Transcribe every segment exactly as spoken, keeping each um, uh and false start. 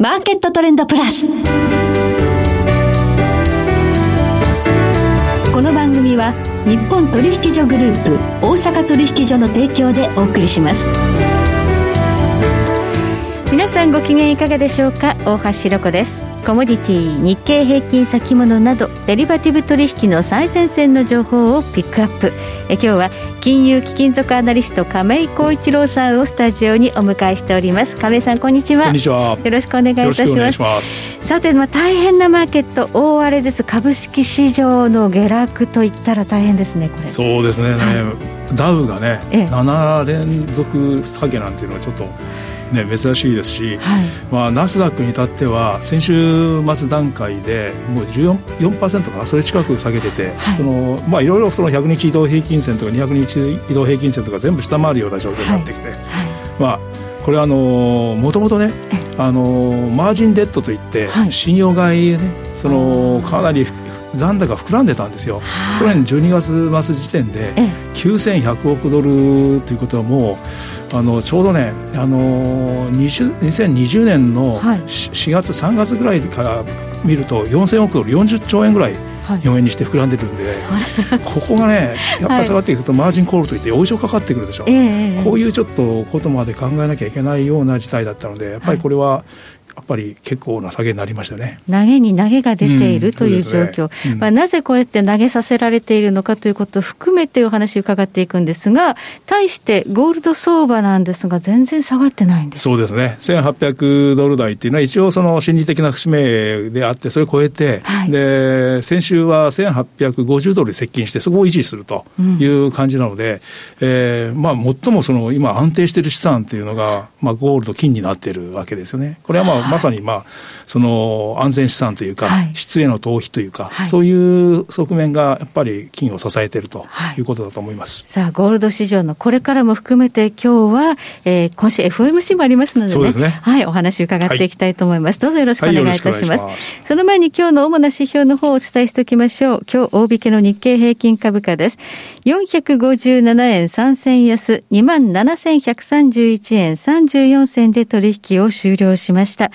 マーケットトレンドプラス。この番組は日本取引所グループ大阪取引所の提供でお送りします。皆さんご機嫌いかがでしょうか。大橋ろこです。コモディティ、日経平均先物などデリバティブ取引の最前線の情報をピックアップ。え今日は金融貴金属アナリスト亀井浩一郎さんをスタジオにお迎えしております。亀井さん、こんにちは。こんにちは。よろしくお願いいたします。よろしくお願いします。さて、まあ、大変なマーケット、大荒れです。株式市場の下落といったら大変ですね、これ。そうですね、はい、ダウがね、ええ、なな連続下げなんていうのはちょっとね、珍しいですし、はい、まあ、ナスダック に至っては先週末段階でもう じゅうよんパーセント かな、それ近く下げてて、はい、そのまあ、いろいろそのひゃくにち移動平均線とかにひゃくにち移動平均線とか全部下回るような状況になってきて、はいはい、まあ、これはもともとね、あのマージンデッドといって、はい、信用買い、ね、そのかなり残高膨らんでたんですよ。去年じゅうにがつ末時点できゅうせんひゃくおくドルということはもうあのちょうどね、あのにせんにじゅうねんのしがつさんがつぐらいから見るとよんせんおくドル、よんじゅっちょうえんぐらい日本円にして膨らんでるんで、はい、ここがねやっぱり下がっていくとマージンコールといっておいしょかかってくるでしょ、はい、こういうちょっとことまで考えなきゃいけないような事態だったので、やっぱりこれは、はい、やっぱり結構な下げになりましたね。投げに投げが出ている、うん、という状況、ね、うん、まあ、なぜこうやって投げさせられているのかということを含めてお話を伺っていくんですが、対してゴールド相場なんですが全然下がってないんです。そうですね、せんはっぴゃくドルだいっていうのは一応その心理的な節目であって、それを超えて、はい、で先週はせんはっぴゃくごじゅうドル接近して、そこを維持するという感じなので、うん、えー、まあ、最もその今安定している資産というのが、まあ、ゴールド金になっているわけですよね。これはまあ、はい、まさに、まあ、その安全資産というか、はい、質への逃避というか、はい、そういう側面がやっぱり金を支えているということだと思います、はい。さあ、ゴールド市場のこれからも含めて今日は、えー、今週 エフオーエムシー もありますので、ね、そうですね、はい、お話を伺っていきたいと思います、はい、どうぞよろしくお願いいたします、はい、よろしくお願いします。その前に今日の主な指標の方をお伝えしておきましょう。今日大引けの日経平均株価です。よんひゃくごじゅうななえんさんせん安 にまんななせんひゃくさんじゅういちえんさんじゅうよんせんで取引を終了しました。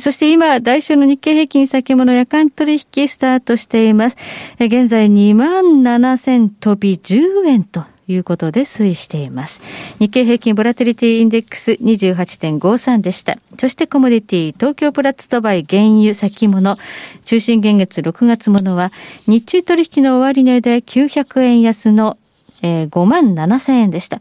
そして今、来週の日経平均先物夜間取引スタートしています。現在にまんななせんとびじゅうえんということで推移しています。日経平均ボラティリティインデックス にじゅうはちてんごさん でした。そしてコモディティ、東京プラッツドバイ原油先物、中心現月ろくがつものは日中取引の終値できゅうひゃくえん安のごまんななせんえんでした。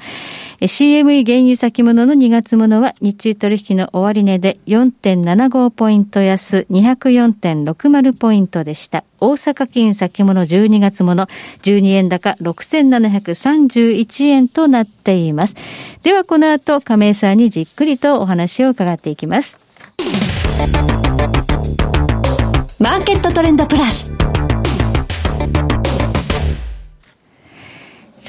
シーエムイー 原油先物のにがつものは日中取引の終値で よんてんななごポイント安 にひゃくよんてんろくまるポイントでした。大阪金先物じゅうにがつものじゅうにえんだか ろくせんななひゃくさんじゅういちえんとなっています。ではこの後亀井さんにじっくりとお話を伺っていきます。マーケットトレンドプラス。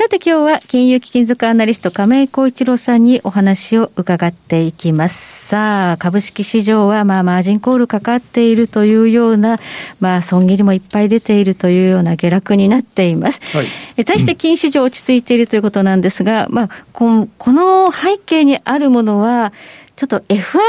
さて、今日は金融貴金属アナリスト亀井浩一郎さんにお話を伺っていきます。さあ、株式市場はまあマージンコールかかっているというような、まあ、損切りもいっぱい出ているというような下落になっています、はい、え対して金市場落ち着いているということなんですが、うん、まあ、こ, この背景にあるものはちょっと エフアー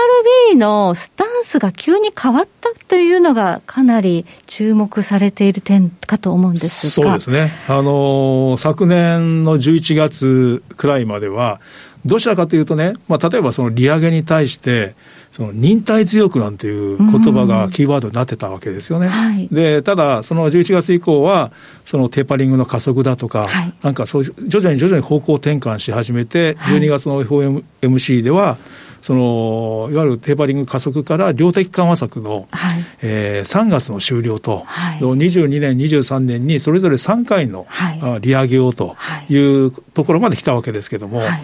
ルビー のスタンスが急に変わったというのがかなり注目されている点かと思うんですが。そうですね、あの昨年のじゅういちがつくらいまではどちらかというとね、まあ、例えばその利上げに対してその忍耐強くなんていう言葉がキーワードになってたわけですよね、はい、でただそのじゅういちがつ以降はそのテーパリングの加速だとか、はい、なんかそう徐々に徐々に方向転換し始めて、じゅうにがつの エフオーエムシー ではそのいわゆるテーパリング加速から量的緩和策の、はい、えー、さんがつの終了と、はい、にじゅうにねんにじゅうさんねんにそれぞれさんかいの、はい、利上げをというところまで来たわけですけども、はい、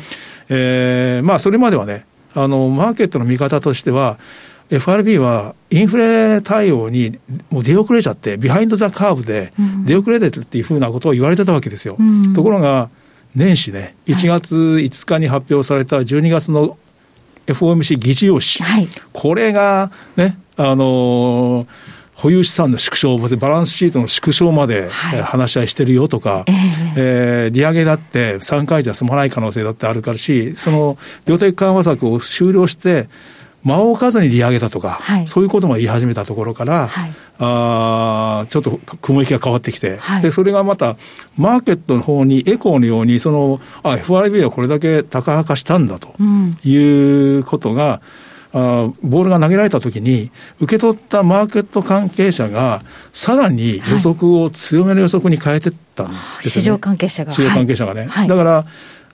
えーまあ、それまではね、あのマーケットの見方としては エフアールビー はインフレ対応にもう出遅れちゃって、ビハインドザカーブで出遅れてるっていうふうなことを言われてたわけですよ、うん、ところが年始ね、いちがついつかに発表されたじゅうにがつのエフオーエムシー 議事要旨、はい、これがね、あのー、保有資産の縮小、バランスシートの縮小まで、はい、話し合いしてるよとか、えーえー、利上げだってさんかいじゃ済まない可能性だってあるからし、その量的緩和策を終了して間を置かずに利上げだとか、はい、そういうことも言い始めたところから、はい、あちょっと雲行きが変わってきて、はい、でそれがまたマーケットの方にエコーのようにそのあ エフアールビー はこれだけ高波化したんだということが、うん、あボールが投げられたときに受け取ったマーケット関係者がさらに予測を強めの予測に変えていったんですよね、はい、市場関係者が市場関係者がね、はいはい、だから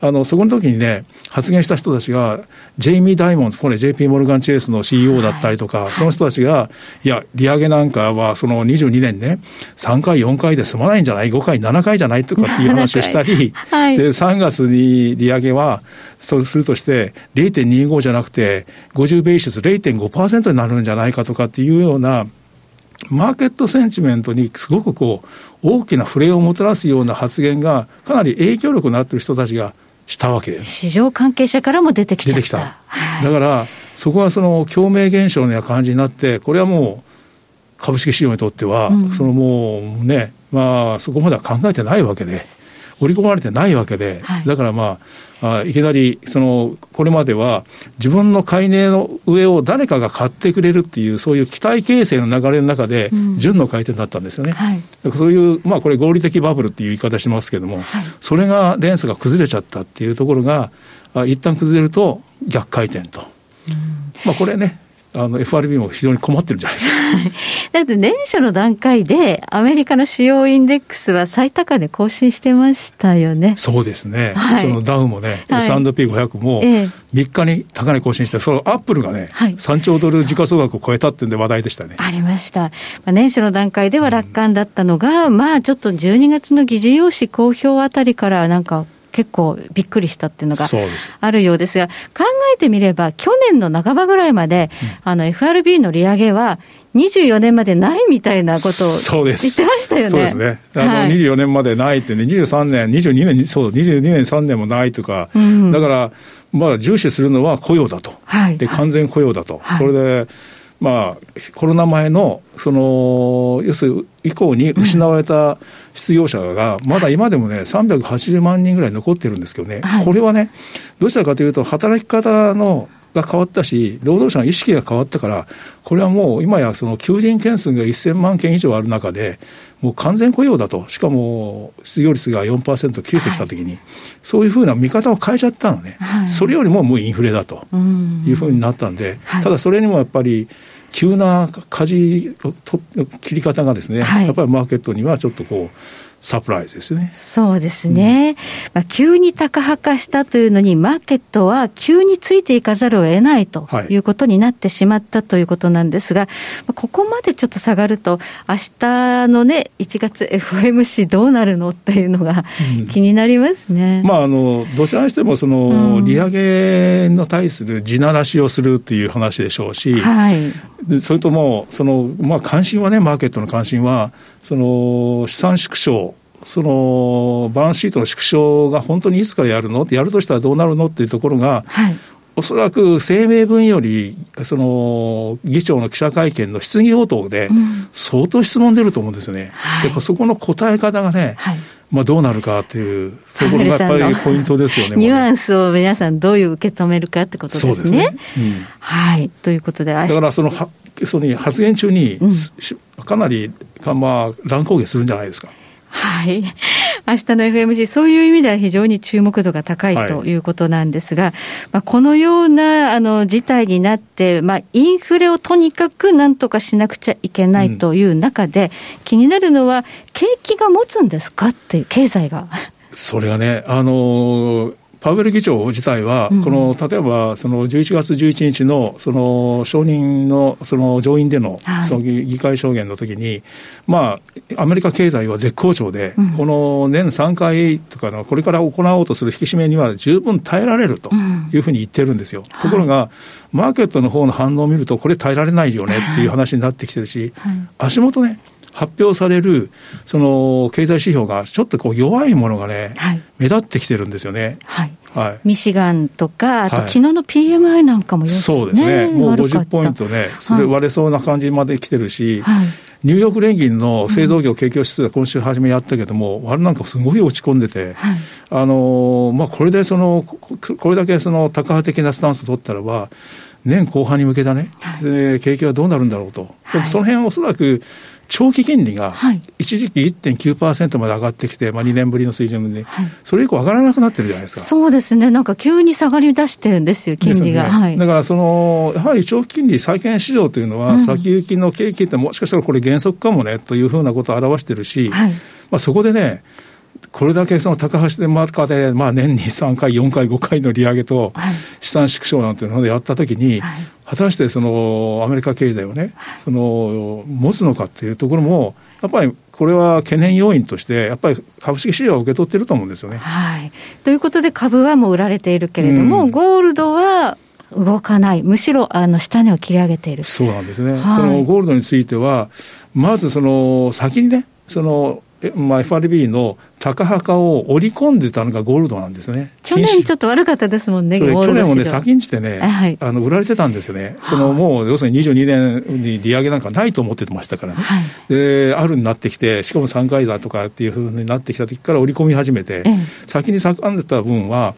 あのそこの時にね発言した人たちがジェイミー・ダイモンこれ ジェイピー モルガン・チェイスの シーイーオー だったりとか、はい、その人たちがいや利上げなんかはそのにじゅうにねんねさんかいよんかいで済まないんじゃないごかいななかいじゃないとかっていう話をしたり、はい、でさんがつに利上げはそうするとして ゼロテンにじゅうご じゃなくてごじゅうベーシス ゼロテンごパーセント になるんじゃないかとかっていうようなマーケットセンチメントにすごくこう大きな触れをもたらすような発言がかなり影響力になっている人たちがしたわけです。市場関係者からも出てきちゃった。出てきた。はい、だからそこはその共鳴現象のような感じになって、これはもう株式市場にとっては、うん、そのもうね、まあそこまでは考えてないわけで、織り込まれてないわけで、はい、だからまあ、あいきなりそのこれまでは自分の買い値の上を誰かが買ってくれるっていうそういう期待形成の流れの中で純の回転だったんですよね。うんはい、だからそういうまあこれ合理的バブルっていう言い方しますけども、はい、それが連鎖が崩れちゃったっていうところが一旦崩れると逆回転と、うん、まあこれね。あの エフアールビー も非常に困ってるんじゃないですかだって年初の段階でアメリカの主要インデックスは最高値更新してましたよね。そうですね、はい、そのダウもね、はい、エスアンドピーごひゃく もみっかに高値更新して、そのアップルがね、はい、さんちょうドル時価総額を超えたってんで話題でしたね。ありました、まあ、年初の段階では楽観だったのが、うん、まあちょっとじゅうにがつの議事要旨公表あたりからなんか結構びっくりしたっていうのがあるようですが、考えてみれば去年の半ばぐらいまで、うん、あの エフアールビー の利上げはにじゅうよねんまでないみたいなことを言ってましたよね。そうですね、あのにじゅうよねんまでないってね、にじゅうさんねんにじゅうにねんそうにじゅうにねんさんねんもないとか、うん、だからまあ重視するのは雇用だと、はい、で完全雇用だと、はい、それでまあ、コロナ前の、その、要する以降に失われた失業者が、まだ今でもね、さんびゃくはちじゅうまんにんぐらい残ってるんですけどね、はい、これはね、どちらかというと、働き方の、が変わったし、労働者の意識が変わったから、これはもう今やその求人件数がせんまんけん以上ある中で、もう完全雇用だと、しかも失業率が よんパーセント 切れてきたときに、はい、そういうふうな見方を変えちゃったのね、はい、それよりももうインフレだというふうになったんで、はい、ただそれにもやっぱり、急な舵の切り方がですね、はい、やっぱりマーケットにはちょっとこう、サプライズですね。そうですね、うんまあ、急に高波化したというのにマーケットは急についていかざるを得ないということになってしまったということなんですが、はい、ここまでちょっと下がると明日のねいちがつ エフオーエムシー どうなるのっていうのが気になりますね、うん、まああのどちらにしてもその、うん、利上げに対する地ならしをするっていう話でしょうし、はい、それともその、まあ、関心はねマーケットの関心はその資産縮小そのバランスシートの縮小が本当にいつからやるのってやるとしたらどうなるのっていうところが、はい、おそらく声明文よりその議長の記者会見の質疑応答で相当質問出ると思うんですよね、うんはい、でそこの答え方がね、はいまあ、どうなるかっていうところがやっぱりポイントですよね。ニュアンスを皆さんどういう受け止めるかってことですね。そうですね、うん、はいということでだからそのはその発言中に、うん、かなり、まあ、乱高下するんじゃないですか。はい、明日の エフエムシー そういう意味では非常に注目度が高いということなんですが、はいまあ、このようなあの事態になって、まあ、インフレをとにかくなんとかしなくちゃいけないという中で、うん、気になるのは景気が持つんですかっていう経済がそれがねあのパウエル議長自体は、うん、この例えばそのじゅういちがつじゅういちにち の, その承認 の, その上院で の,、はい、その議会証言の時に、まあ、アメリカ経済は絶好調で、うん、この年さんかいとかのこれから行おうとする引き締めには十分耐えられるというふうに言ってるんですよ、うん、ところが、はい、マーケットの方の反応を見るとこれ耐えられないよねっていう話になってきてるし、はい、足元ね発表されるその経済指標がちょっとこう弱いものがね、はい、目立ってきてるんですよね、はいはい、ミシガンとかあと昨日の ピーエムアイ なんかもよく、ねはい、そうですねもうごじゅっポイントねそれ割れそうな感じまで来てるし、はい、ニューヨーク連銀の製造業景況指数が今週初めやったけども、うん、あれなんかすごい落ち込んでて、はいあのまあ、これでそのこれだけその高波的なスタンスを取ったらば年後半に向けたね、はいえー、景気はどうなるんだろうと、はい、その辺はおそらく長期金利が一時期 いってんきゅうパーセント まで上がってきて、まあ、にねんぶりの水準で、はい、それ以降上がらなくなってるじゃないですか。そうですね、なんか急に下がり出してるんですよ、金利が、ねはい、だからそのやはり長期金利債券市場というのは、うん、先行きの景気ってもしかしたらこれ減速かもねというふうなことを表してるし、はいまあ、そこでねこれだけその高橋でまで、まあ、年にさんかいよんかいごかいの利上げと資産縮小なんていうのをやったときに、はい、果たしてそのアメリカ経済をねその持つのかっていうところもやっぱりこれは懸念要因としてやっぱり株式市場は受け取ってると思うんですよね、はい、ということで株はもう売られているけれども、うん、ゴールドは動かない、むしろあの下値を切り上げている。そうなんですね、はい、そのゴールドについてはまずその先にねそのまあ、エフアールビー の高波化を織り込んでたのがゴールドなんですね。去年ちょっと悪かったですもんね。それ去年もね先んじてね、はい、あの売られてたんですよね。そのもう要するににじゅうにねんに利上げなんかないと思ってましたからね、はい、であるになってきてしかもさんかいだとかっていう風になってきた時から織り込み始めて、うん、先に先んでた分は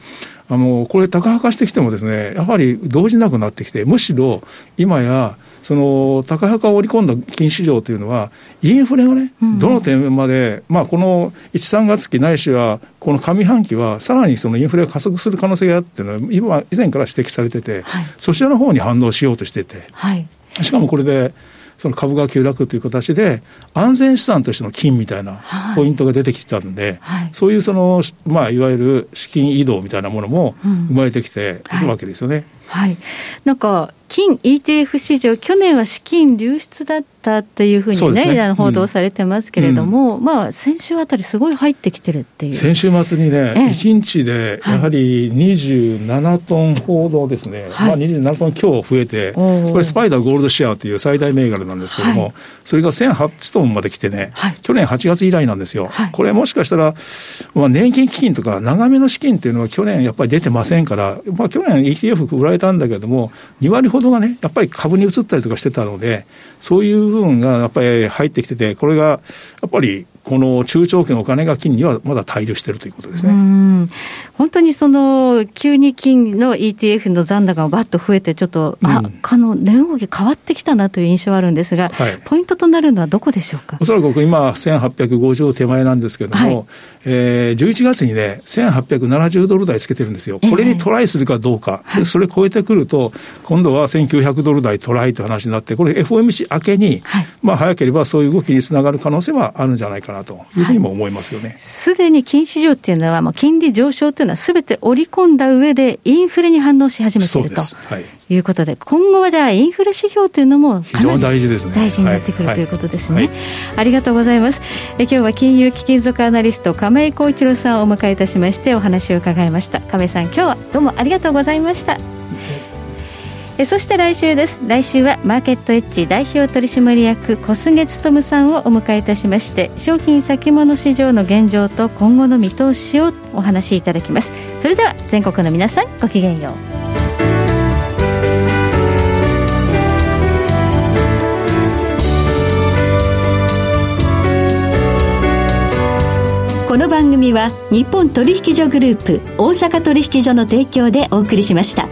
あのこれ高波化してきてもですねやはり動じなくなってきて、むしろ今やその高波化を織り込んだ金市場というのはインフレがねどの点まで、まあ、このいち、さんがつきないしはこの上半期はさらにそのインフレが加速する可能性があるっていうのは今以前から指摘されてて、はい、そちらの方に反応しようとしてて、はい、しかもこれでその株が急落という形で安全資産としての金みたいなポイントが出てきたんで、はいはい、そういうその、まあ、いわゆる資金移動みたいなものも生まれてきているわけですよね、うんはいはい、なんか金 イーティーエフ 市場去年は資金流出だったというふうに、ねねうん、報道されてますけれども、うんまあ、先週あたりすごい入ってきてるっていう先週末にね、ええ、いちにちでやはりにじゅうななトン報道ですね、はいまあ、にじゅうななトン強増えて、はい、これスパイダーゴールドシェアという最大銘柄なんですけども、はい、それがせんはちトンまで来てね、はい、去年はちがつ以来なんですよ、はい、これもしかしたら、まあ、年金基金とか長めの資金っていうのは去年やっぱり出てませんから、まあ、去年 イーティーエフ 売られたんだけどもにわりほどがねやっぱり株に移ったりとかしてたのでそういう部分がやっぱり入ってきててこれがやっぱりこの中長期のお金が金にはまだ滞留しているということですね。うん本当にその急に金の イーティーエフ の残高がバッと増えてちょっと、うん、あこの値動き変わってきたなという印象はあるんですが、はい、ポイントとなるのはどこでしょうか。おそらく今せんはっぴゃくごじゅう手前なんですけれども、はいえー、じゅういちがつにねせんはっぴゃくななじゅうドル台つけてるんですよ。これにトライするかどうか、えー、それ、それ超えてくると今度はせんきゅうひゃくドル台トライという話になってこれ エフオーエムシー 明けに、はいまあ、早ければそういう動きにつながる可能性はあるんじゃないかなというふうにも思いますよね。すで、はい、に金市場っていうのはもう金利上昇というのはすべて織り込んだ上でインフレに反応し始めているということ で, で、はい、今後はじゃあインフレ指標というのも非常に大事ですね。大事になってくる、はい、ということですね、はいはい、ありがとうございます。え今日は金融貴金属アナリスト亀井浩一郎さんをお迎えいたしましてお話を伺いました。亀井さん今日はどうもありがとうございました。えそして来週です。来週はマーケットエッジ代表取締役小菅努さんをお迎えいたしまして商品先物市場の現状と今後の見通しをお話しいただきます。それでは全国の皆さんごきげんよう。この番組は日本取引所グループ大阪取引所の提供でお送りしました。